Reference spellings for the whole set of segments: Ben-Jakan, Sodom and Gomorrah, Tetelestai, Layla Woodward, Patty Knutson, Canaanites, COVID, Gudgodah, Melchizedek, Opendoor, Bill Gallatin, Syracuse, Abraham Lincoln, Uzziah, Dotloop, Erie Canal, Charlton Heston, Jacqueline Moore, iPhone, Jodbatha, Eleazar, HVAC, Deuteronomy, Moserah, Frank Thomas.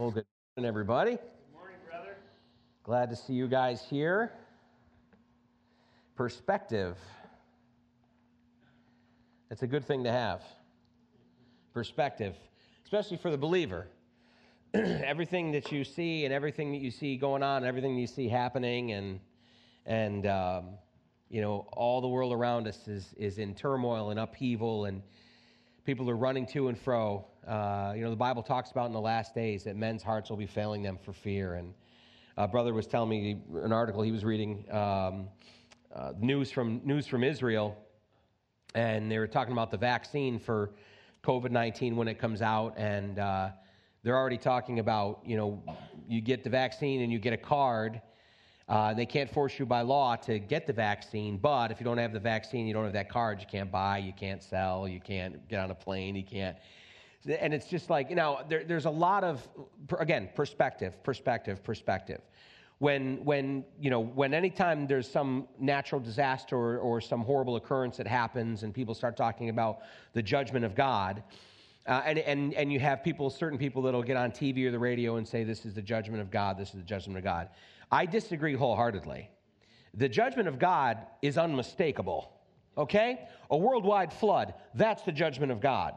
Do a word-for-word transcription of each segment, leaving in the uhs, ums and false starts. Well, good morning, everybody. Good morning, brother. Glad to see you guys here. Perspective. It's a good thing to have. Perspective, especially for the believer. Everything that you see and everything that you see going on, everything you see happening, and and um, you know, all the world around us is is in turmoil and upheaval, and people are running to and fro. Uh, you know, the Bible talks about in the last days that men's hearts will be failing them for fear. And a brother was telling me an article he was reading, um, uh, news from news from Israel, and they were talking about the vaccine for covid nineteen when it comes out, and uh, they're already talking about, you know, you get the vaccine and you get a card. Uh, they can't force you by law to get the vaccine, but if you don't have the vaccine, you don't have that card, you can't buy, you can't sell, you can't get on a plane, you can't. And it's just like, you know, there, there's a lot of, again, perspective, perspective, perspective. When, when you know, when anytime there's some natural disaster or, or some horrible occurrence that happens and people start talking about the judgment of God, uh, and, and, and you have people, certain people that'll get on T V or the radio and say, this is the judgment of God, this is the judgment of God. I disagree wholeheartedly. The judgment of God is unmistakable, okay? A worldwide flood, that's the judgment of God.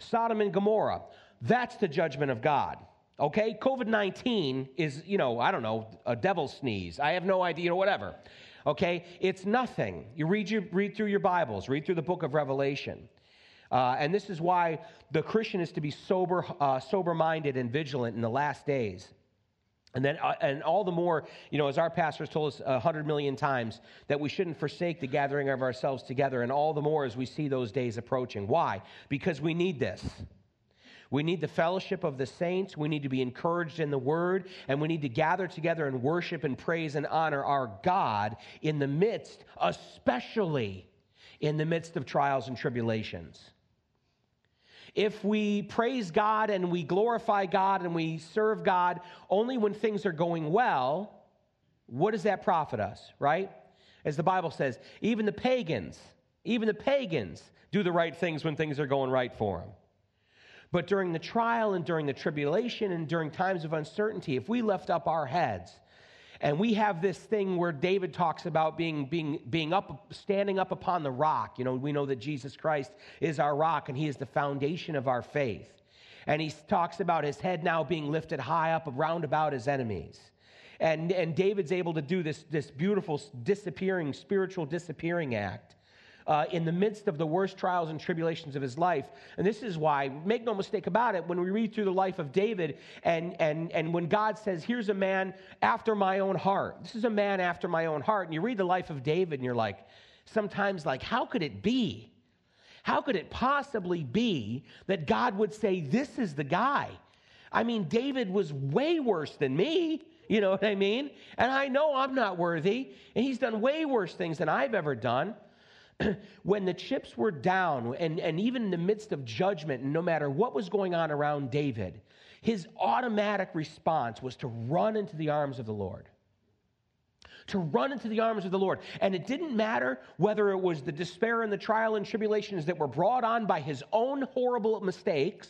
Sodom and Gomorrah, that's the judgment of God. Okay, covid nineteen is, you know, I don't know, a devil's sneeze. I have no idea, whatever. Okay, it's nothing. You read your, read through your Bibles, read through the book of Revelation. Uh, and this is why the Christian is to be sober, uh, sober-minded and vigilant in the last days. And then, uh, and all the more, you know, as our pastor's told us a hundred million times, that we shouldn't forsake the gathering of ourselves together, and all the more as we see those days approaching. Why? Because we need this. We need the fellowship of the saints, we need to be encouraged in the word, and we need to gather together and worship and praise and honor our God in the midst, especially in the midst of trials and tribulations. If we praise God and we glorify God and we serve God only when things are going well, what does that profit us, right? As the Bible says, even the pagans, even the pagans do the right things when things are going right for them. But during the trial and during the tribulation and during times of uncertainty, if we lift up our heads, and we have this thing where David talks about being being being up, standing up upon the rock. You know, we know that Jesus Christ is our rock, and he is the foundation of our faith. And he talks about his head now being lifted high up round about his enemies. And and David's able to do this, this beautiful disappearing, spiritual disappearing act. Uh, in the midst of the worst trials and tribulations of his life. And this is why, make no mistake about it, when we read through the life of David, and and and when God says, here's a man after my own heart. This is a man after my own heart. And you read the life of David, and you're like, sometimes like, how could it be? How could it possibly be that God would say, this is the guy? I mean, David was way worse than me. You know what I mean? And I know I'm not worthy. And he's done way worse things than I've ever done. When the chips were down, and, and even in the midst of judgment, no matter what was going on around David, his automatic response was to run into the arms of the Lord. To run into the arms of the Lord. And it didn't matter whether it was the despair and the trial and tribulations that were brought on by his own horrible mistakes,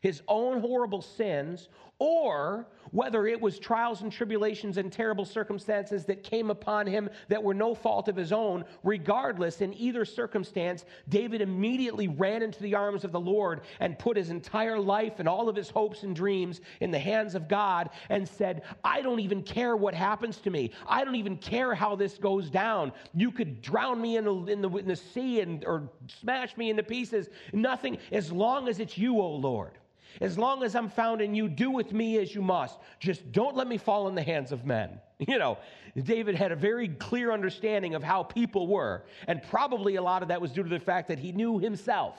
his own horrible sins, or whether it was trials and tribulations and terrible circumstances that came upon him that were no fault of his own. Regardless, in either circumstance, David immediately ran into the arms of the Lord and put his entire life and all of his hopes and dreams in the hands of God and said, I don't even care what happens to me. I don't even care how this goes down. You could drown me in the, in the, in the sea and or smash me into pieces. Nothing, as long as it's you, O Lord. As long as I'm found in you, do with me as you must. Just don't let me fall in the hands of men. You know, David had a very clear understanding of how people were, and probably a lot of that was due to the fact that he knew himself.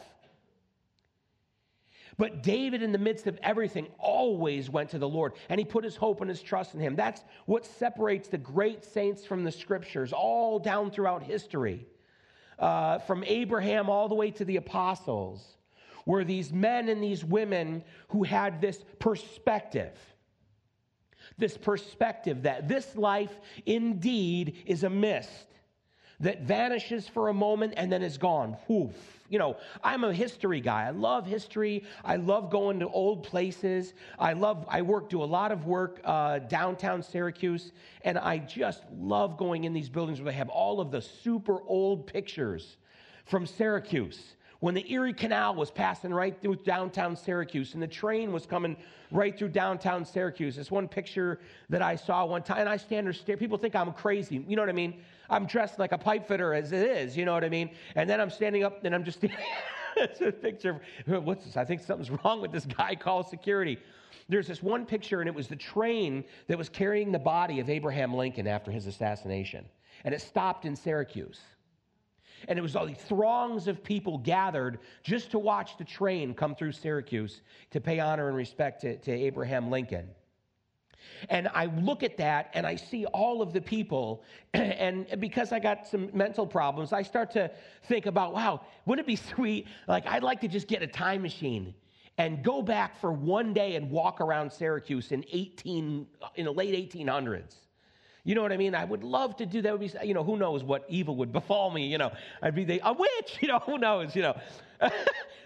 But David, in the midst of everything, always went to the Lord, and he put his hope and his trust in him. That's what separates the great saints from the scriptures all down throughout history, uh, from Abraham all the way to the apostles. Were these men and these women who had this perspective, this perspective that this life indeed is a mist. that vanishes for a moment and then is gone. Woof. You know, I'm a history guy. I love history. I love going to old places. I love, I work, do a lot of work uh, downtown Syracuse, and I just love going in these buildings where they have all of the super old pictures from Syracuse, when the Erie Canal was passing right through downtown Syracuse and the train was coming right through downtown Syracuse. This one picture that I saw one time, and I stand there staring. People think I'm crazy. You know what I mean? I'm dressed like a pipe fitter as it is. You know what I mean? And then I'm standing up and I'm just standing. It's a picture. What's this? I think something's wrong with this guy. Call security. There's this one picture, and it was the train that was carrying the body of Abraham Lincoln after his assassination. And it stopped in Syracuse. And it was all the throngs of people gathered just to watch the train come through Syracuse to pay honor and respect to, to Abraham Lincoln. And I look at that and I see all of the people, and because I got some mental problems, I start to think about, wow, wouldn't it be sweet? Like, I'd like to just get a time machine and go back for one day and walk around Syracuse in eighteen in the late eighteen hundreds. You know what I mean? I would love to do that. Would be, you know, who knows what evil would befall me? You know, I'd be the, a witch. You know, who knows? You know,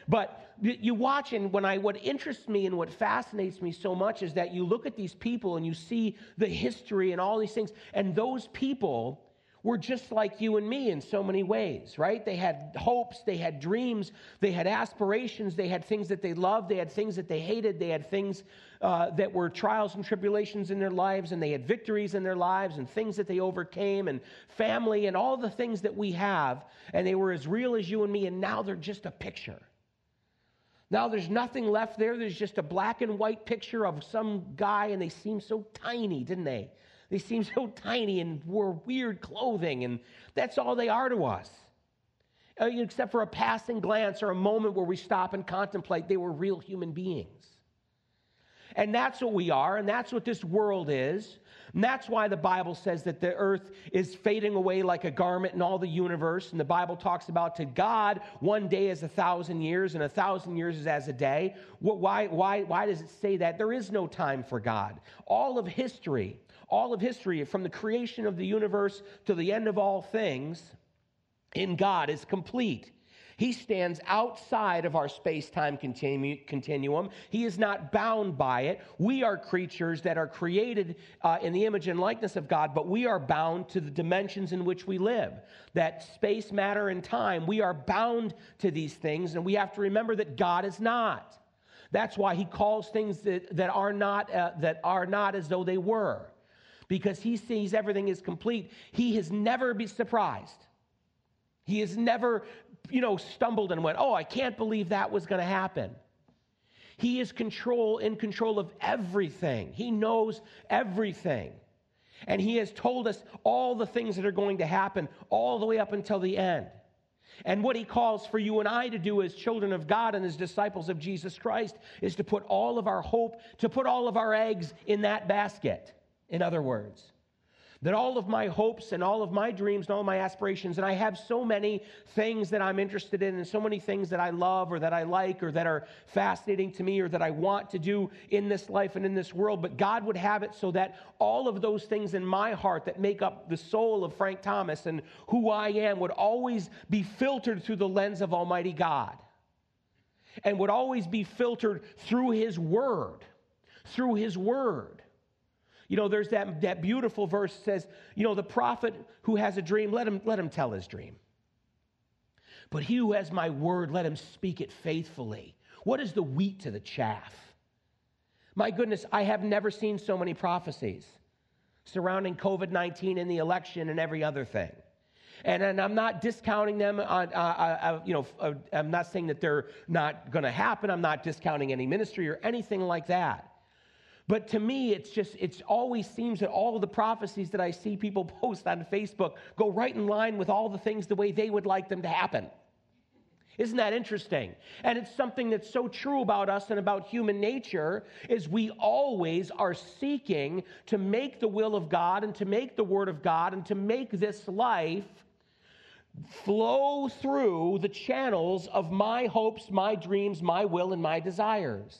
but you watch, and when I what interests me and what fascinates me so much is that you look at these people and you see the history and all these things, and those people were just like you and me in so many ways, right? They had hopes, they had dreams, they had aspirations, they had things that they loved, they had things that they hated, they had things uh, that were trials and tribulations in their lives, and they had victories in their lives, and things that they overcame, and family, and all the things that we have, and they were as real as you and me, and now they're just a picture. Now there's nothing left there, there's just a black and white picture of some guy, and they seem so tiny, didn't they? They seem so tiny and wore weird clothing, and that's all they are to us. Except for a passing glance or a moment where we stop and contemplate, they were real human beings. And that's what we are, and that's what this world is. And that's why the Bible says that the earth is fading away like a garment in all the universe. And the Bible talks about to God, one day is a thousand years, and a thousand years is as a day. Why, why, why does it say that? There is no time for God. All of history, all of history, from the creation of the universe to the end of all things, in God is complete. He stands outside of our space-time continu- continuum. He is not bound by it. We are creatures that are created uh, in the image and likeness of God, but we are bound to the dimensions in which we live. That space, matter, and time, we are bound to these things, and we have to remember that God is not. That's why he calls things that, that are not uh, that are not as though they were, because he sees everything is complete. He has never been surprised. He has never, you know, stumbled and went, oh, I can't believe that was going to happen. He is control in control of everything. He knows everything. And he has told us all the things that are going to happen all the way up until the end. And what he calls for you and I to do as children of God and as disciples of Jesus Christ is to put all of our hope, to put all of our eggs in that basket, in other words. That all of my hopes and all of my dreams and all my aspirations, and I have so many things that I'm interested in and so many things that I love or that I like or that are fascinating to me or that I want to do in this life and in this world, but God would have it so that all of those things in my heart that make up the soul of Frank Thomas and who I am would always be filtered through the lens of Almighty God and would always be filtered through His Word, through His Word. You know, there's that, that beautiful verse that says, you know, the prophet who has a dream, let him, let him tell his dream. But he who has my word, let him speak it faithfully. What is the wheat to the chaff? My goodness, I have never seen so many prophecies surrounding covid nineteen and the election and every other thing. And, and I'm not discounting them. On, uh, uh, you know, uh, I'm not saying that they're not going to happen. I'm not discounting any ministry or anything like that. But to me, it's just, it always seems that all of the prophecies that I see people post on Facebook go right in line with all the things the way they would like them to happen. Isn't that interesting? And it's something that's so true about us and about human nature is we always are seeking to make the will of God and to make the word of God and to make this life flow through the channels of my hopes, my dreams, my will, and my desires.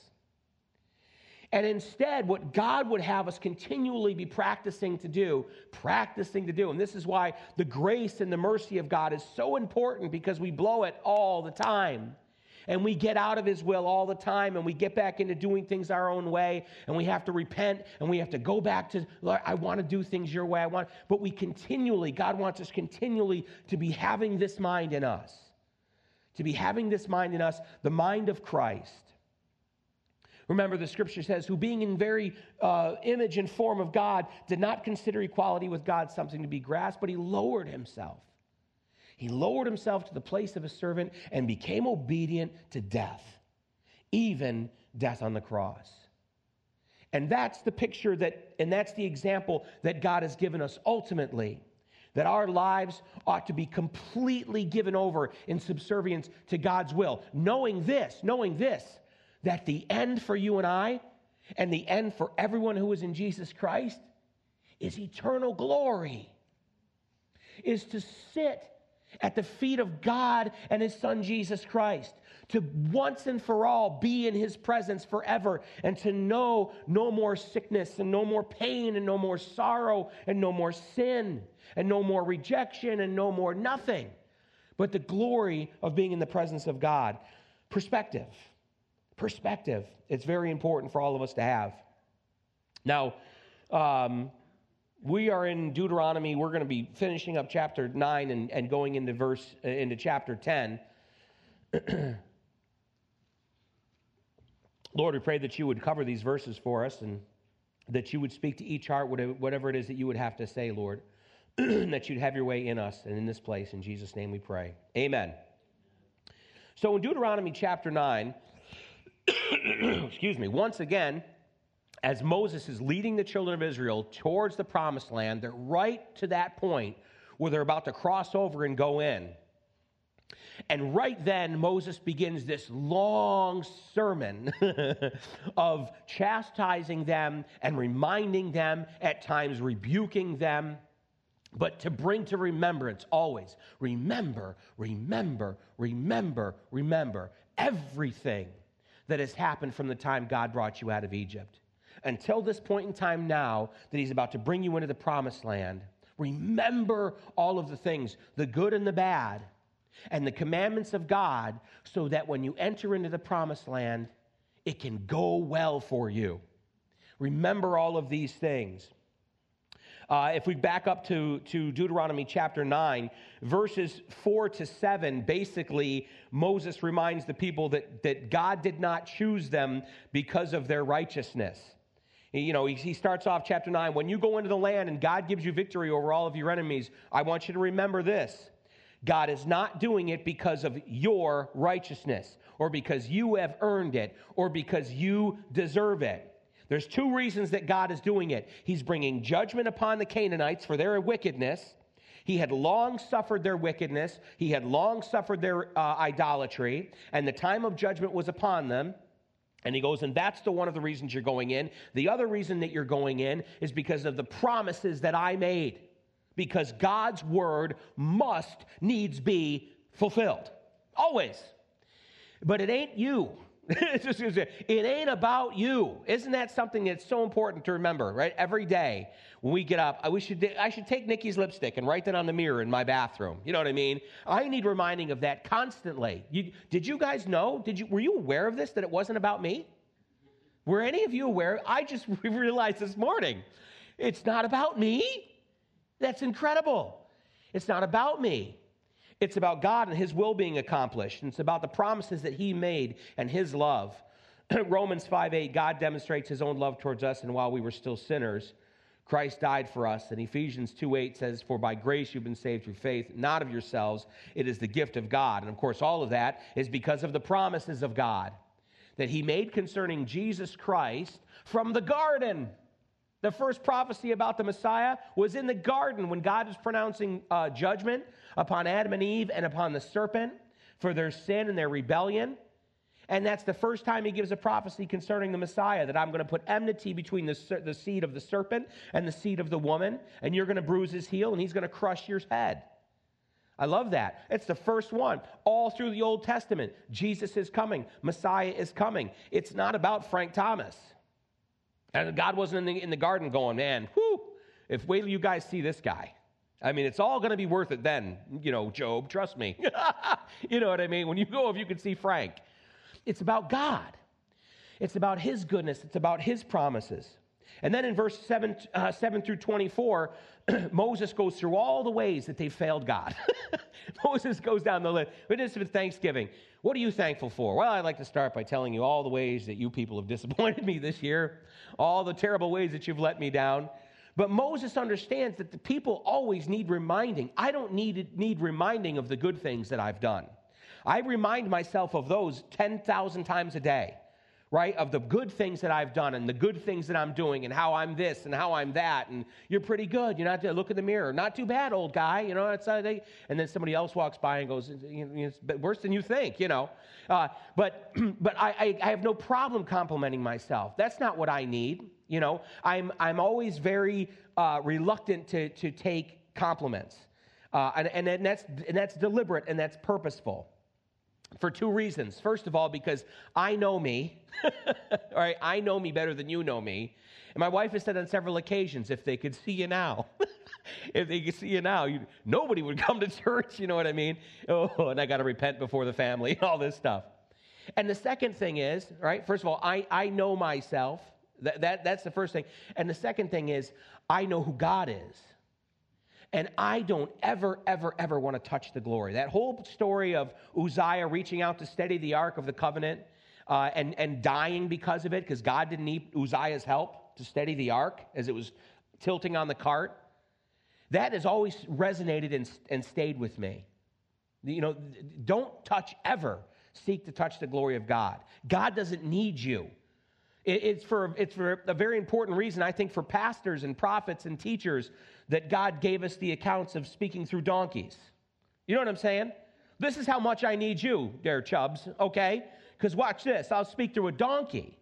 And instead, what God would have us continually be practicing to do, practicing to do. And this is why the grace and the mercy of God is so important, because we blow it all the time. And we get out of his will all the time, and we get back into doing things our own way, and we have to repent, and we have to go back to, Lord, I want to do things your way. I want, but we continually, God wants us continually to be having this mind in us, to be having this mind in us, the mind of Christ. Remember, the scripture says, who being in very uh, image and form of God, did not consider equality with God something to be grasped, but he lowered himself. He lowered himself to the place of a servant and became obedient to death, even death on the cross. And that's the picture that, and that's the example that God has given us ultimately, that our lives ought to be completely given over in subservience to God's will, knowing this, knowing this, that the end for you and I, and the end for everyone who is in Jesus Christ, is eternal glory, is to sit at the feet of God and his son Jesus Christ, to once and for all be in his presence forever, and to know no more sickness and no more pain and no more sorrow and no more sin and no more rejection and no more nothing, but the glory of being in the presence of God. Perspective. Perspective. It's very important for all of us to have. Now, um, we are in Deuteronomy. We're going to be finishing up chapter nine and, and going into verse uh, into chapter ten. Lord, we pray that you would cover these verses for us, and that you would speak to each heart whatever it is that you would have to say, Lord, that you'd have your way in us and in this place. In Jesus' name we pray. Amen. So in Deuteronomy chapter nine, excuse me, once again, as Moses is leading the children of Israel towards the promised land, they're right to that point where they're about to cross over and go in. And right then, Moses begins this long sermon of chastising them and reminding them, at times rebuking them, but to bring to remembrance always. Remember, remember, remember, remember everything that has happened from the time God brought you out of Egypt until this point in time now that he's about to bring you into the promised land. Remember all of the things, the good and the bad, and the commandments of God, so that when you enter into the promised land, it can go well for you. Remember all of these things. Uh, if we back up to, to Deuteronomy chapter nine, verses four to seven, basically Moses reminds the people that, that God did not choose them because of their righteousness. You know, he, he starts off chapter nine, when you go into the land and God gives you victory over all of your enemies, I want you to remember this. God is not doing it because of your righteousness, or because you have earned it, or because you deserve it. There's two reasons that God is doing it. He's bringing judgment upon the Canaanites for their wickedness. He had long suffered their wickedness. He had long suffered their uh, idolatry, and the time of judgment was upon them. And he goes, and that's the one of the reasons you're going in. The other reason that you're going in is because of the promises that I made, because God's word must, needs be fulfilled, always. But it ain't you. It ain't about you. Isn't that something that's so important to remember, right? Every day when we get up, I, we should, I should take Nikki's lipstick and write that on the mirror in my bathroom. You know what I mean? I need reminding of that constantly. You, did you guys know? Did you? Were you aware of this, that it wasn't about me? Were any of you aware? I just realized this morning, it's not about me. That's incredible. It's not about me. It's about God and his will being accomplished. And it's about the promises that he made and his love. Romans five eight, God demonstrates his own love towards us, and while we were still sinners, Christ died for us. And Ephesians two eight says, for by grace you've been saved through faith, not of yourselves. It is the gift of God. And of course, all of that is because of the promises of God that he made concerning Jesus Christ from the garden. The first prophecy about the Messiah was in the garden when God was pronouncing uh, judgment upon Adam and Eve and upon the serpent for their sin and their rebellion. And that's the first time he gives a prophecy concerning the Messiah, that I'm going to put enmity between the, the seed of the serpent and the seed of the woman, and you're going to bruise his heel, and he's going to crush your head. I love that. It's the first one. All through the Old Testament, Jesus is coming. Messiah is coming. It's not about Frank Thomas. And God wasn't in the, in the garden going, man, whew, if wait till you guys see this guy. I mean, it's all going to be worth it then, you know, Job, trust me. You know what I mean? When you go, if you can see Frank. It's about God. It's about his goodness. It's about his promises. And then in verse seven, uh, seven through twenty-four, Moses goes through all the ways that they failed God. Moses goes down the list. It is Thanksgiving. What are you thankful for? Well, I'd like to start by telling you all the ways that you people have disappointed me this year, all the terrible ways that you've let me down. But Moses understands that the people always need reminding. I don't need, need reminding of the good things that I've done. I remind myself of those ten thousand times a day, right, of the good things that I've done and the good things that I'm doing and how I'm this and how I'm that. And you're pretty good. You're not, look in the mirror. Not too bad, old guy. You know, it's not, and then somebody else walks by and goes, it's worse than you think, you know. Uh, but but I, I have no problem complimenting myself. That's not what I need. You know, I'm I'm always very uh, reluctant to to take compliments, uh, and and and that's and that's deliberate and that's purposeful, for two reasons. First of all, because I know me, all right, I know me better than you know me, and my wife has said on several occasions, if they could see you now, if they could see you now, you, nobody would come to church. You know what I mean? Oh, and I got to repent before the family, all this stuff. And the second thing is, right, first of all, I I know myself. That, that that's the first thing. And the second thing is, I know who God is. And I don't ever, ever, ever want to touch the glory. That whole story of Uzziah reaching out to steady the Ark of the Covenant uh, and, and dying because of it, because God didn't need Uzziah's help to steady the Ark as it was tilting on the cart, that has always resonated and, and stayed with me. You know, don't touch ever, seek to touch the glory of God. God doesn't need you. It's for it's for a very important reason, I think, for pastors and prophets and teachers that God gave us the accounts of speaking through donkeys. You know what I'm saying? This is how much I need you, there, Chubbs, okay? Because watch this. I'll speak through a donkey.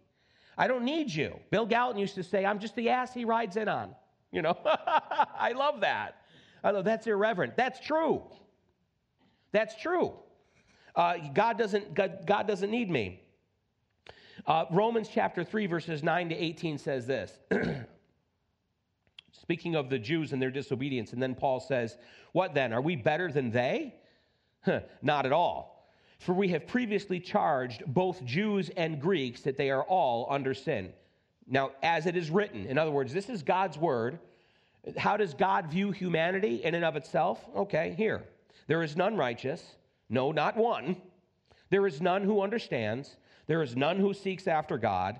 I don't need you. Bill Gallatin used to say, I'm just the ass he rides in on. You know? I love that. I know that's irreverent. That's true. That's true. Uh, God doesn't God, God doesn't need me. Uh, Romans chapter three, verses nine to eighteen says this. Speaking of the Jews and their disobedience, and then Paul says, what then? Are we better than they? Huh, not at all. For we have previously charged both Jews and Greeks that they are all under sin. Now, as it is written, in other words, this is God's word. How does God view humanity in and of itself? Okay, here. There is none righteous. No, not one. There is none who understands. There is none who seeks after God.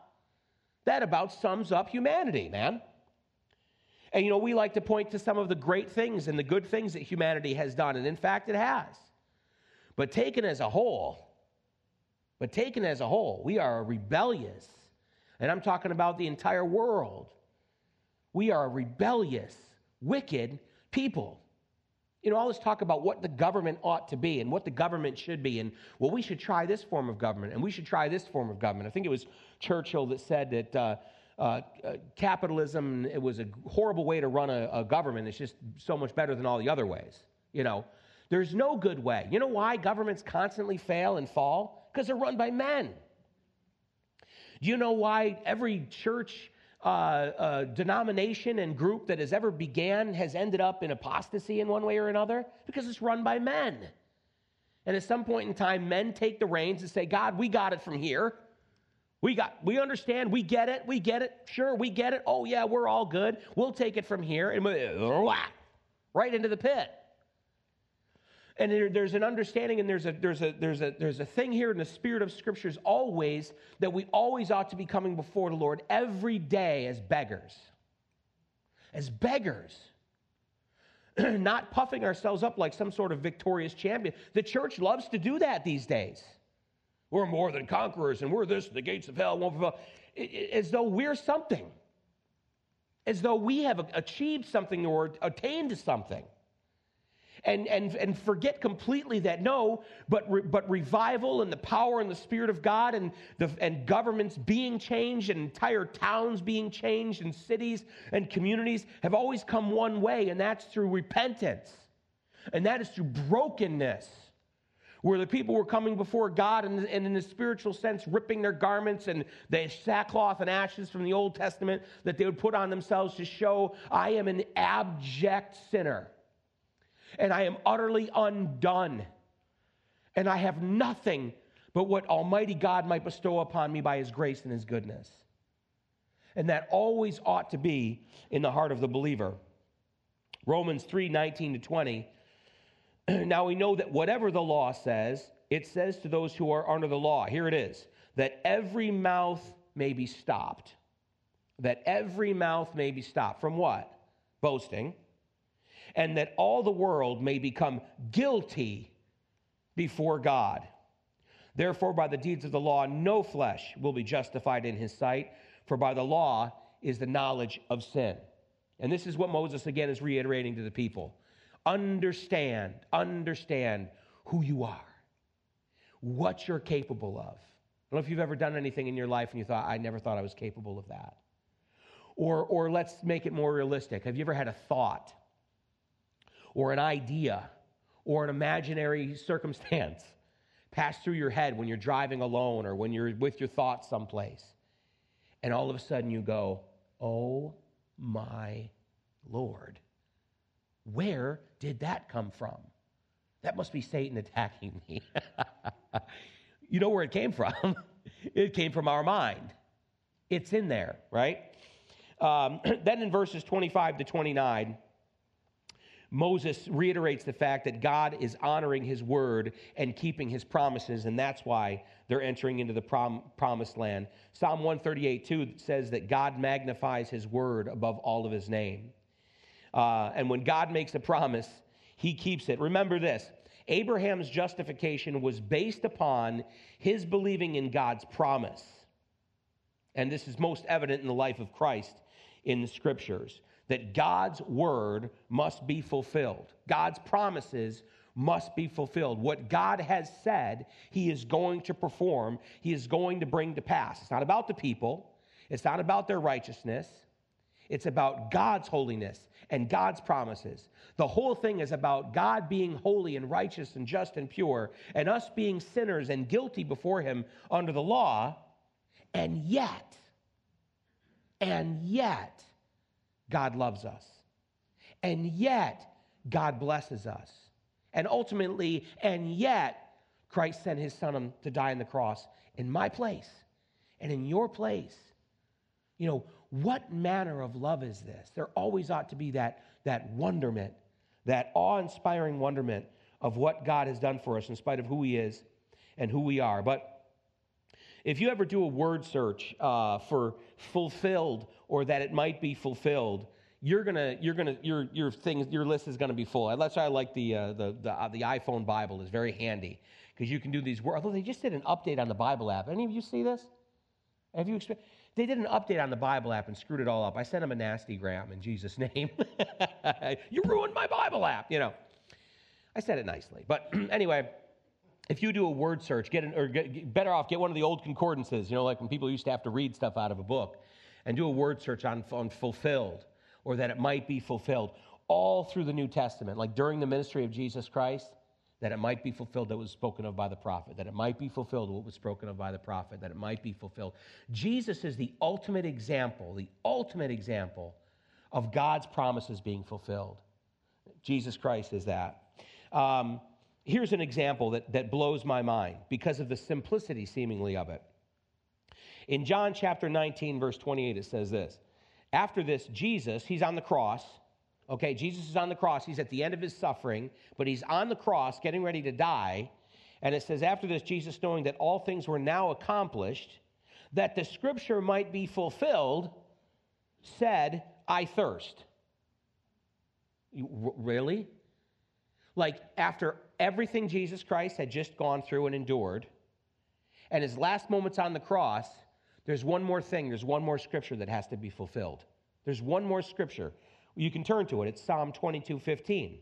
That about sums up humanity, man. And, you know, we like to point to some of the great things and the good things that humanity has done, and in fact, it has. But taken as a whole, but taken as a whole, we are rebellious, and I'm talking about the entire world. We are a rebellious, wicked people. You know, all this talk about what the government ought to be and what the government should be, and, well, we should try this form of government, and we should try this form of government. I think it was Churchill that said that uh, uh, uh, capitalism, it was a horrible way to run a, a government. It's just so much better than all the other ways. You know, there's no good way. You know why governments constantly fail and fall? Because they're run by men. Do you know why every church Uh, uh, denomination and group that has ever began has ended up in apostasy in one way or another? Because it's run by men. And at some point in time, men take the reins and say, God, we got it from here. We got, we understand, we get it, we get it, sure, we get it, oh yeah, we're all good, we'll take it from here, and we'll, right into the pit. And there, there's an understanding, and there's a there's a there's a there's a thing here in the spirit of scriptures always that we always ought to be coming before the Lord every day as beggars, as beggars, not puffing ourselves up like some sort of victorious champion. The church loves to do that these days. We're more than conquerors, and we're this. The gates of hell won't prevail, as though we're something. as though we have achieved something or attained to something. And, and and forget completely that no, but re, but revival and the power and the Spirit of God and the and governments being changed and entire towns being changed and cities and communities have always come one way, and that's through repentance. And that is through brokenness, where the people were coming before God and, and in the spiritual sense ripping their garments and the sackcloth and ashes from the Old Testament that they would put on themselves to show, I am an abject sinner. And I am utterly undone, and I have nothing but what Almighty God might bestow upon me by His grace and His goodness. And that always ought to be in the heart of the believer. Romans three, nineteen to twenty. Now we know that whatever the law says, it says to those who are under the law, here it is, that every mouth may be stopped. That every mouth may be stopped. From what? Boasting. And that all the world may become guilty before God. Therefore, by the deeds of the law, no flesh will be justified in His sight, for by the law is the knowledge of sin. And this is what Moses, again, is reiterating to the people. Understand, understand who you are, what you're capable of. I don't know if you've ever done anything in your life and you thought, I never thought I was capable of that. Or, or let's make it more realistic. Have you ever had a thought? Or an idea, or an imaginary circumstance pass through your head when you're driving alone or when you're with your thoughts someplace. And all of a sudden you go, oh my Lord, where did that come from? That must be Satan attacking me. You know where it came from. It came from our mind. It's in there, right? Um, then in verses twenty-five to twenty-nine, Moses reiterates the fact that God is honoring His word and keeping His promises, and that's why they're entering into the prom- promised land. Psalm one thirty-eight, two says that God magnifies His word above all of His name. Uh, and when God makes a promise, He keeps it. Remember this, Abraham's justification was based upon his believing in God's promise. And this is most evident in the life of Christ in the Scriptures. That God's word must be fulfilled. God's promises must be fulfilled. What God has said, He is going to perform. He is going to bring to pass. It's not about the people. It's not about their righteousness. It's about God's holiness and God's promises. The whole thing is about God being holy and righteous and just and pure, and us being sinners and guilty before Him under the law, and yet, and yet, God loves us, and yet God blesses us, and ultimately, and yet Christ sent His Son to die on the cross in my place and in your place. You know, what manner of love is this? There always ought to be that, that wonderment, that awe-inspiring wonderment of what God has done for us in spite of who He is and who we are. But if you ever do a word search uh, for fulfilled or that it might be fulfilled, you're gonna, you're gonna, your your things, your list is gonna be full. That's why I like the uh, the the, uh, the iPhone Bible is very handy because you can do these words. Although they just did an update on the Bible app. Any of you see this? Have you experienced? They did an update on the Bible app and screwed it all up. I sent them a nasty gram in Jesus' name. You ruined my Bible app. You know, I said it nicely, but anyway. If you do a word search, get an, or get, better off, get one of the old concordances, you know, like when people used to have to read stuff out of a book, and do a word search on, on fulfilled, or that it might be fulfilled, all through the New Testament, like during the ministry of Jesus Christ, that it might be fulfilled that was spoken of by the prophet, that it might be fulfilled what was spoken of by the prophet, that it might be fulfilled. Jesus is the ultimate example, the ultimate example of God's promises being fulfilled. Jesus Christ is that. Um, Here's an example that, that blows my mind because of the simplicity, seemingly, of it. In John chapter nineteen, verse twenty-eight, it says this. After this, Jesus, He's on the cross. Okay, Jesus is on the cross. He's at the end of His suffering, but He's on the cross getting ready to die. And it says, after this, Jesus, knowing that all things were now accomplished, that the Scripture might be fulfilled, said, I thirst. You, r- really? Like, after everything Jesus Christ had just gone through and endured, and His last moments on the cross, there's one more thing, there's one more Scripture that has to be fulfilled. There's one more scripture. You can turn to it. It's Psalm twenty-two fifteen.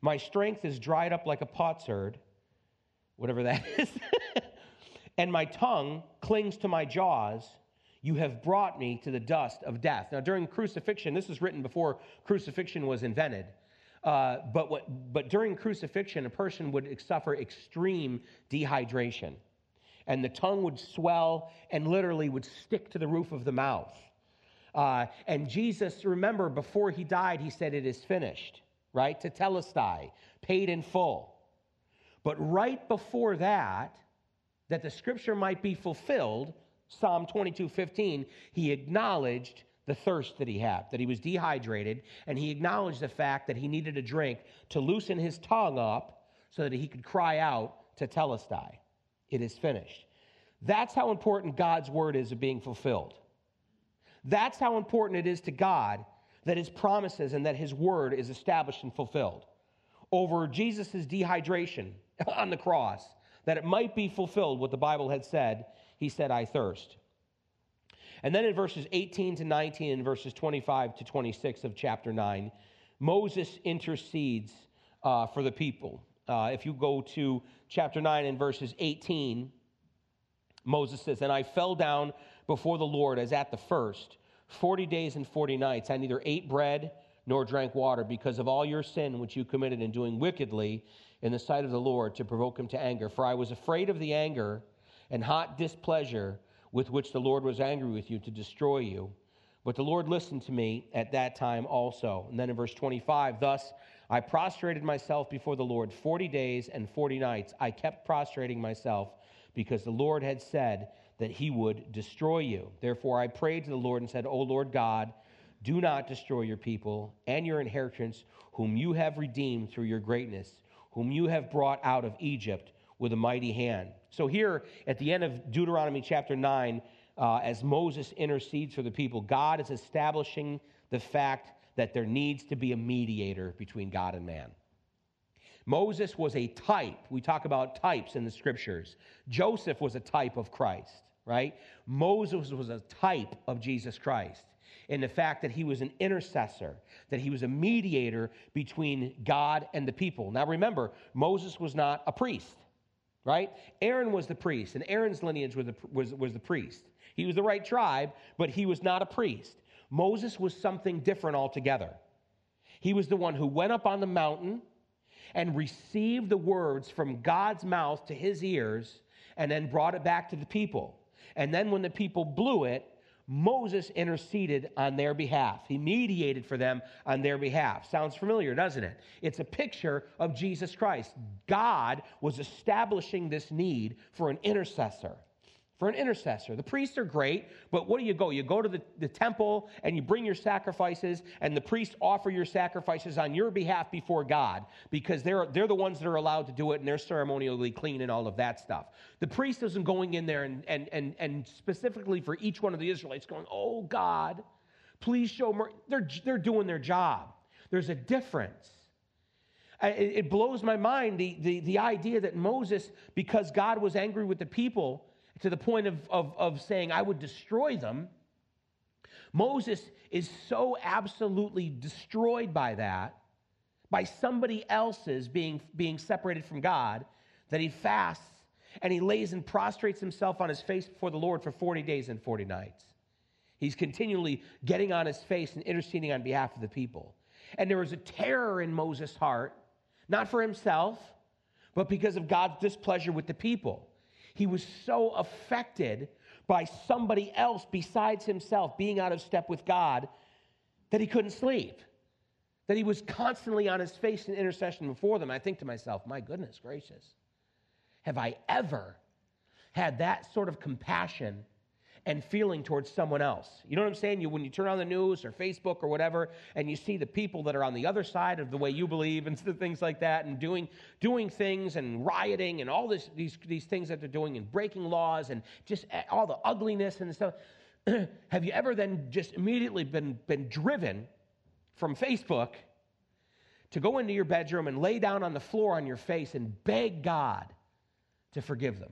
My strength is dried up like a potsherd, whatever that is, and my tongue clings to my jaws. You have brought me to the dust of death. Now, during crucifixion, this is written before crucifixion was invented, uh, but, what, but during crucifixion, a person would suffer extreme dehydration, and the tongue would swell and literally would stick to the roof of the mouth. Uh, and Jesus, remember, before he died, he said, it is finished, right? Tetelestai, paid in full. But right before that, that the scripture might be fulfilled, Psalm twenty-two fifteen, he acknowledged the thirst that he had, that he was dehydrated, and he acknowledged the fact that he needed a drink to loosen his tongue up so that he could cry out to Telestai. It is finished. That's how important God's word is of being fulfilled. That's how important it is to God that his promises and that his word is established and fulfilled. Over Jesus' dehydration on the cross, that it might be fulfilled what the Bible had said, he said, I thirst. And then in verses eighteen to nineteen and verses twenty-five to twenty-six of chapter nine, Moses intercedes uh, for the people. Uh, if you go to chapter nine and verses eighteen, Moses says, and I fell down before the Lord as at the first, forty days and forty nights. I neither ate bread nor drank water because of all your sin which you committed in doing wickedly in the sight of the Lord to provoke him to anger. For I was afraid of the anger and hot displeasure with which the Lord was angry with you to destroy you. But the Lord listened to me at that time also. And then in verse twenty-five, thus I prostrated myself before the Lord forty days and forty nights. I kept prostrating myself because the Lord had said that he would destroy you. Therefore I prayed to the Lord and said, O Lord God, do not destroy your people and your inheritance, whom you have redeemed through your greatness, whom you have brought out of Egypt with a mighty hand. So here at the end of Deuteronomy chapter nine, uh, as Moses intercedes for the people, God is establishing the fact that there needs to be a mediator between God and man. Moses was a type. We talk about types in the scriptures. Joseph was a type of Christ, right? Moses was a type of Jesus Christ in the fact that he was an intercessor, that he was a mediator between God and the people. Now remember, Moses was not a priest. Right? Aaron was the priest, and Aaron's lineage was the, was, was the priest. He was the right tribe, but he was not a priest. Moses was something different altogether. He was the one who went up on the mountain and received the words from God's mouth to his ears and then brought it back to the people. And then when the people blew it, Moses interceded on their behalf. He mediated for them on their behalf. Sounds familiar, doesn't it? It's a picture of Jesus Christ. God was establishing this need for an intercessor. For an intercessor. The priests are great, but what do you go? You go to the, the temple and you bring your sacrifices, and the priests offer your sacrifices on your behalf before God because they're, they're the ones that are allowed to do it, and they're ceremonially clean and all of that stuff. The priest isn't going in there and, and, and, and specifically for each one of the Israelites going, oh, God, please show mercy. They're, they're doing their job. There's a difference. It, it blows my mind, the, the, the idea that Moses, because God was angry with the people, to the point of, of, of saying, I would destroy them. Moses is so absolutely destroyed by that, by somebody else's being, being separated from God, that he fasts and he lays and prostrates himself on his face before the Lord for forty days and forty nights. He's continually getting on his face and interceding on behalf of the people. And there was a terror in Moses' heart, not for himself, but because of God's displeasure with the people. He was so affected by somebody else besides himself being out of step with God that he couldn't sleep, that he was constantly on his face in intercession before them. I think to myself, my goodness gracious, have I ever had that sort of compassion and feeling towards someone else? You know what I'm saying? You, when you turn on the news or Facebook or whatever, and you see the people that are on the other side of the way you believe and things like that, and doing doing things and rioting and all this, these these things that they're doing and breaking laws and just all the ugliness and stuff. Have you ever then just immediately been been driven from Facebook to go into your bedroom and lay down on the floor on your face and beg God to forgive them?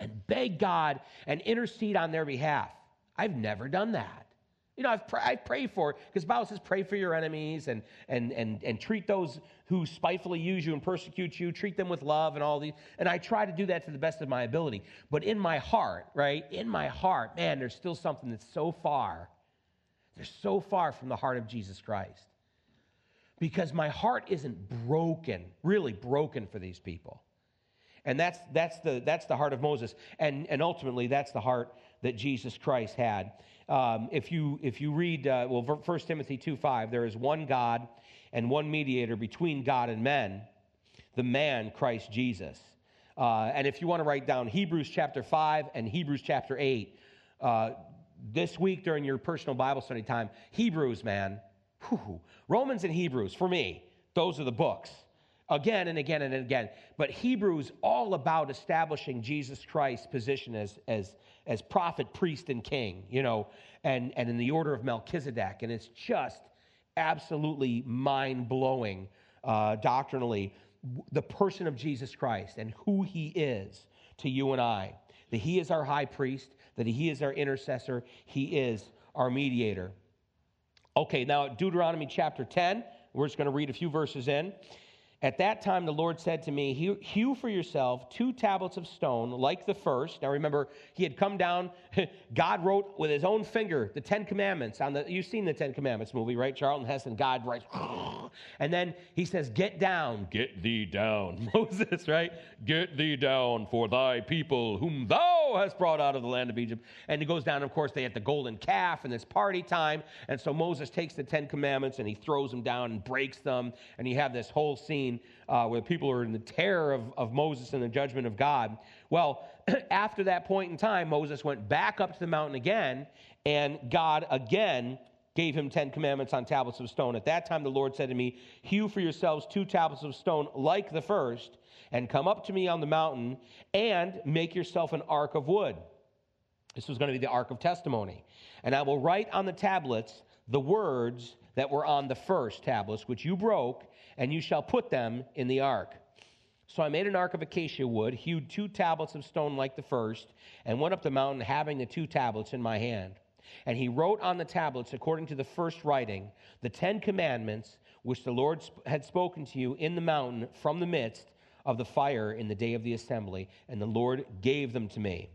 And beg God and intercede on their behalf. I've never done that. You know, I've pr- I pray for it, because the Bible says pray for your enemies and, and and and treat those who spitefully use you and persecute you, treat them with love and all these. And I try to do that to the best of my ability. But in my heart, right, in my heart, man, there's still something that's so far. They're so far from the heart of Jesus Christ. Because my heart isn't broken, really broken for these people. And that's that's the that's the heart of Moses. And, and ultimately, that's the heart that Jesus Christ had. Um, if you if you read, uh, well, First Timothy two five, there is one God and one mediator between God and men, the man, Christ Jesus. Uh, and if you want to write down Hebrews chapter five and Hebrews chapter eight, uh, this week during your personal Bible study time, Hebrews, man, whew, Romans and Hebrews, for me, those are the books. Again and again and again. But Hebrews, all about establishing Jesus Christ's position as as as prophet, priest, and king, you know, and, and in the order of Melchizedek. And it's just absolutely mind-blowing uh, doctrinally, the person of Jesus Christ and who he is to you and I. That he is our high priest, that he is our intercessor, he is our mediator. Okay, now Deuteronomy chapter ten, we're just going to read a few verses in. At that time, the Lord said to me, hew, hew for yourself two tablets of stone like the first. Now, remember, he had come down. God wrote with his own finger the Ten Commandments. On the, you've seen the Ten Commandments movie, right? Charlton Heston, God writes. And then he says, get down. Get thee down. Moses, right? Get thee down for thy people whom thou hast brought out of the land of Egypt. And he goes down. Of course, they had the golden calf and this party time. And so Moses takes the Ten Commandments and he throws them down and breaks them. And you have this whole scene Uh, where people are in the terror of, of Moses and the judgment of God. Well, after that point in time, Moses went back up to the mountain again, and God again gave him Ten Commandments on tablets of stone. At that time, the Lord said to me, hew for yourselves two tablets of stone like the first, and come up to me on the mountain, and make yourself an ark of wood. This was going to be the ark of testimony. And I will write on the tablets the words that were on the first tablets, which you broke, and you shall put them in the ark. So I made an ark of acacia wood, hewed two tablets of stone like the first, and went up the mountain having the two tablets in my hand. And he wrote on the tablets, according to the first writing, the Ten Commandments, which the Lord had spoken to you in the mountain from the midst of the fire in the day of the assembly. And the Lord gave them to me.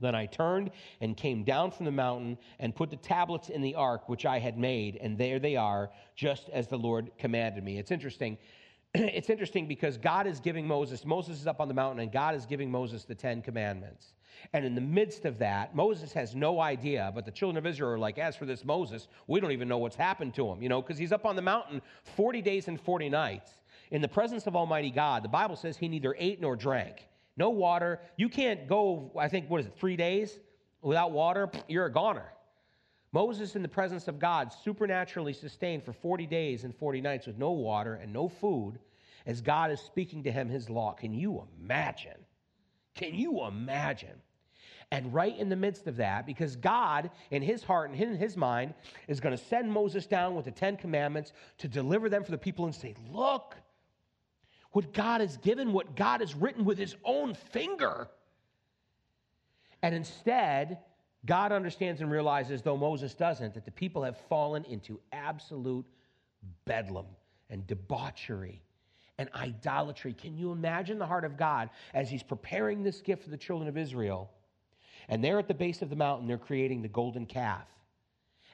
Then I turned and came down from the mountain and put the tablets in the ark, which I had made, and there they are, just as the Lord commanded me. It's interesting. It's interesting because God is giving Moses, Moses is up on the mountain, and God is giving Moses the Ten Commandments. And in the midst of that, Moses has no idea, but the children of Israel are like, as for this Moses, we don't even know what's happened to him, you know, because he's up on the mountain forty days and forty nights. In the presence of Almighty God, the Bible says he neither ate nor drank. No water. You can't go, I think, what is it, three days without water? You're a goner. Moses, in the presence of God, supernaturally sustained for forty days and forty nights with no water and no food as God is speaking to him his law. Can you imagine? Can you imagine? And right in the midst of that, because God, in his heart and in his mind, is going to send Moses down with the Ten Commandments to deliver them for the people and say, look, what God has given, what God has written with his own finger. And instead, God understands and realizes, though Moses doesn't, that the people have fallen into absolute bedlam and debauchery and idolatry. Can you imagine the heart of God as he's preparing this gift for the children of Israel? And they're at the base of the mountain, they're creating the golden calf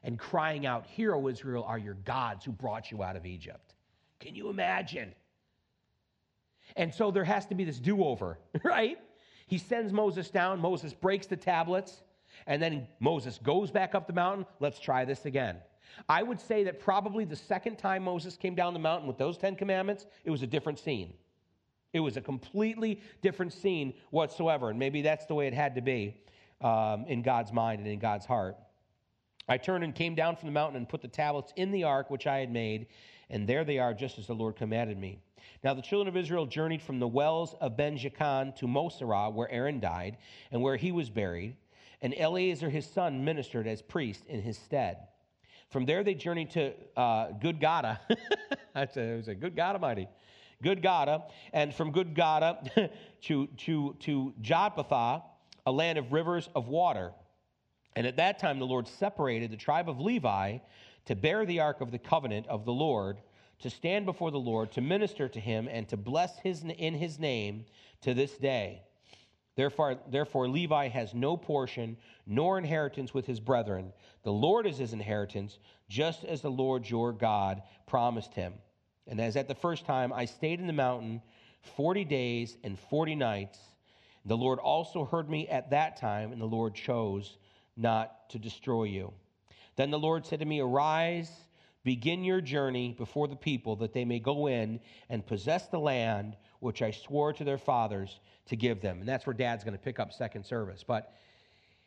and crying out, "Hear, O Israel, are your gods who brought you out of Egypt." Can you imagine? And so there has to be this do-over, right? He sends Moses down. Moses breaks the tablets. And then Moses goes back up the mountain. Let's try this again. I would say that probably the second time Moses came down the mountain with those Ten Commandments, it was a different scene. It was a completely different scene whatsoever. And maybe that's the way it had to be um, in God's mind and in God's heart. I turned and came down from the mountain and put the tablets in the ark, which I had made, and there they are, just as the Lord commanded me. Now the children of Israel journeyed from the wells of Ben-Jakan to Moserah, where Aaron died, and where he was buried, and Eleazar his son ministered as priest in his stead. From there they journeyed to uh, Gudgodah. That's a, it was a Gudgodah mighty. Gudgodah, and from Gudgodah to, to, to Jodbatha, a land of rivers of water. And at that time the Lord separated the tribe of Levi to bear the ark of the covenant of the Lord, to stand before the Lord, to minister to him, and to bless his in his name to this day. Therefore, therefore Levi has no portion nor inheritance with his brethren. The Lord is his inheritance, just as the Lord your God promised him. And as at the first time, I stayed in the mountain forty days and forty nights. The Lord also heard me at that time, and the Lord chose not to destroy you. Then the Lord said to me, arise, begin your journey before the people, that they may go in and possess the land which I swore to their fathers to give them. And that's where Dad's going to pick up second service. But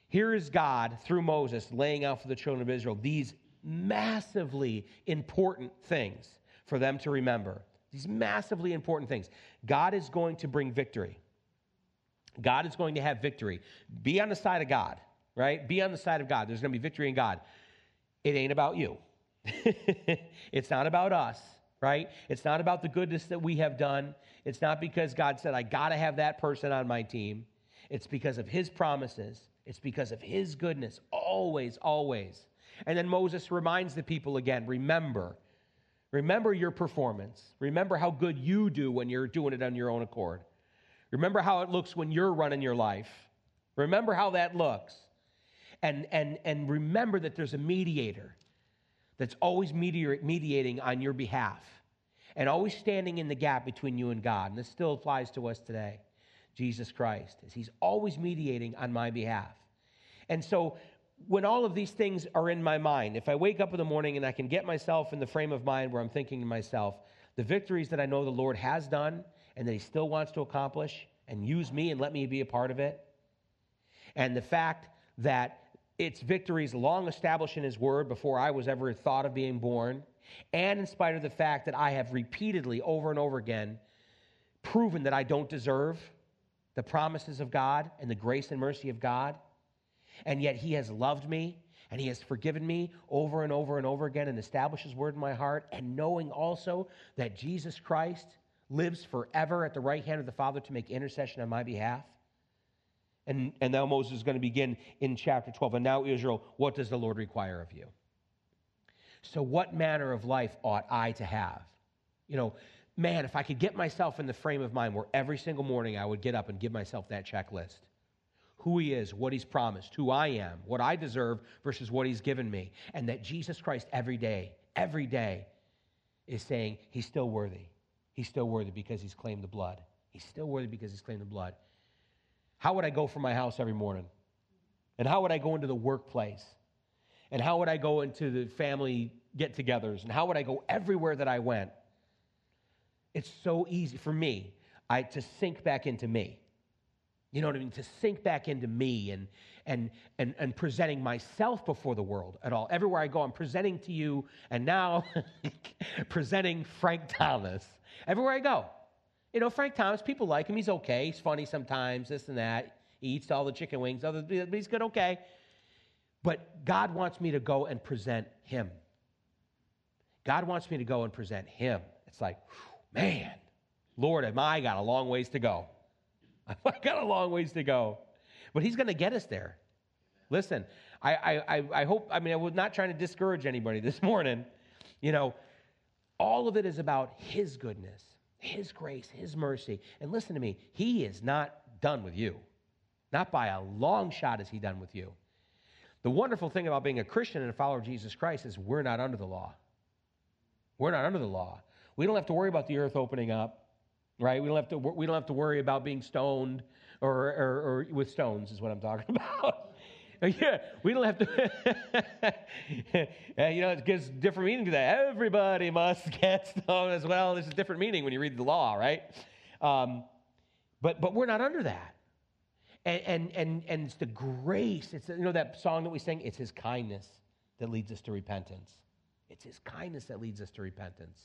here is God, through Moses, laying out for the children of Israel these massively important things for them to remember. These massively important things. God is going to bring victory. God is going to have victory. Be on the side of God, right? Be on the side of God. There's going to be victory in God. It ain't about you. It's not about us, right? It's not about the goodness that we have done. It's not because God said, I got to have that person on my team. It's because of his promises. It's because of his goodness, always, always. And then Moses reminds the people again, remember, remember your performance. Remember how good you do when you're doing it on your own accord. Remember how it looks when you're running your life. Remember how that looks. And, and, and remember that there's a mediator that's always mediating on your behalf and always standing in the gap between you and God. And this still applies to us today, Jesus Christ, as he's always mediating on my behalf. And so when all of these things are in my mind, if I wake up in the morning and I can get myself in the frame of mind where I'm thinking to myself, the victories that I know the Lord has done and that he still wants to accomplish and use me and let me be a part of it, and the fact that its victories long established in his word before I was ever thought of being born, and in spite of the fact that I have repeatedly over and over again proven that I don't deserve the promises of God and the grace and mercy of God, and yet he has loved me and he has forgiven me over and over and over again and established his word in my heart, and knowing also that Jesus Christ lives forever at the right hand of the Father to make intercession on my behalf. And, and now Moses is going to begin in chapter twelve. And now, Israel, what does the Lord require of you? So what manner of life ought I to have? You know, man, if I could get myself in the frame of mind where every single morning I would get up and give myself that checklist. Who he is, what he's promised, who I am, what I deserve versus what he's given me. And that Jesus Christ every day, every day is saying he's still worthy. He's still worthy because he's claimed the blood. He's still worthy because he's claimed the blood. How would I go from my house every morning? And how would I go into the workplace? And how would I go into the family get-togethers? And how would I go everywhere that I went? It's so easy for me I, to sink back into me. You know what I mean? To sink back into me and, and, and, and presenting myself before the world at all. Everywhere I go, I'm presenting to you, and now presenting Frank Thomas. Everywhere I go. You know, Frank Thomas, people like him. He's okay. He's funny sometimes, this and that. He eats all the chicken wings, but he's good, okay. But God wants me to go and present him. God wants me to go and present him. It's like, man, Lord, am I got a long ways to go. I've got a long ways to go. But he's going to get us there. Listen, I, I, I hope, I mean, I was not trying to discourage anybody this morning. You know, all of it is about his goodness, his grace, his mercy. And listen to me, he is not done with you. Not by a long shot is he done with you. The wonderful thing about being a Christian and a follower of Jesus Christ is we're not under the law. We're not under the law. We don't have to worry about the earth opening up, right? We don't have to, we don't have to worry about being stoned or, or, or with stones is what I'm talking about. Yeah, we don't have to, you know, it gives different meaning to that. Everybody must get stoned as well. There's a different meaning when you read the law, right? Um, but but we're not under that. And, and, and, and it's the grace. It's, you know, that song that we sing, it's his kindness that leads us to repentance. It's his kindness that leads us to repentance.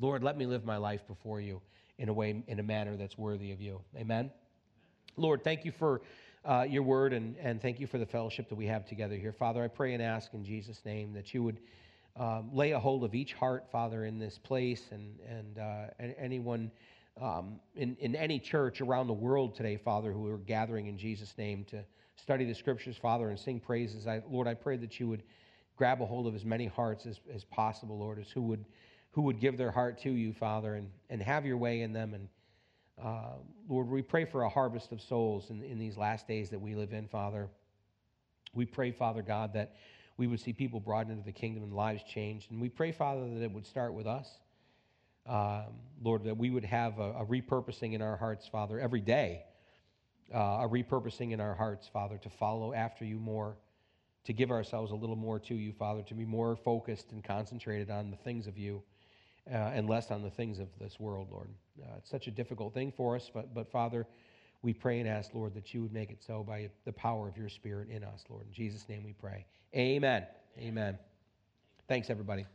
Lord, let me live my life before you in a way, in a manner that's worthy of you. Amen? Lord, thank you for Uh, your word, and, and thank you for the fellowship that we have together here. Father, I pray and ask in Jesus' name that you would um, lay a hold of each heart, Father, in this place, and and, uh, and anyone um, in, in any church around the world today, Father, who are gathering in Jesus' name to study the scriptures, Father, and sing praises. I, Lord, I pray that you would grab a hold of as many hearts as, as possible, Lord, as who would who would give their heart to you, Father, and, and have your way in them. And uh, Lord, we pray for a harvest of souls in, in these last days that we live in, Father. We pray, Father God, that we would see people brought into the kingdom and lives changed. And we pray, Father, that it would start with us. Um, Lord, that we would have a, a repurposing in our hearts, Father, every day, uh, a repurposing in our hearts, Father, to follow after you more, to give ourselves a little more to you, Father, to be more focused and concentrated on the things of you uh, and less on the things of this world, Lord. Uh, it's such a difficult thing for us, but, but Father, we pray and ask, Lord, that you would make it so by the power of your Spirit in us, Lord. In Jesus' name we pray. Amen. Amen. Amen. Thanks, everybody.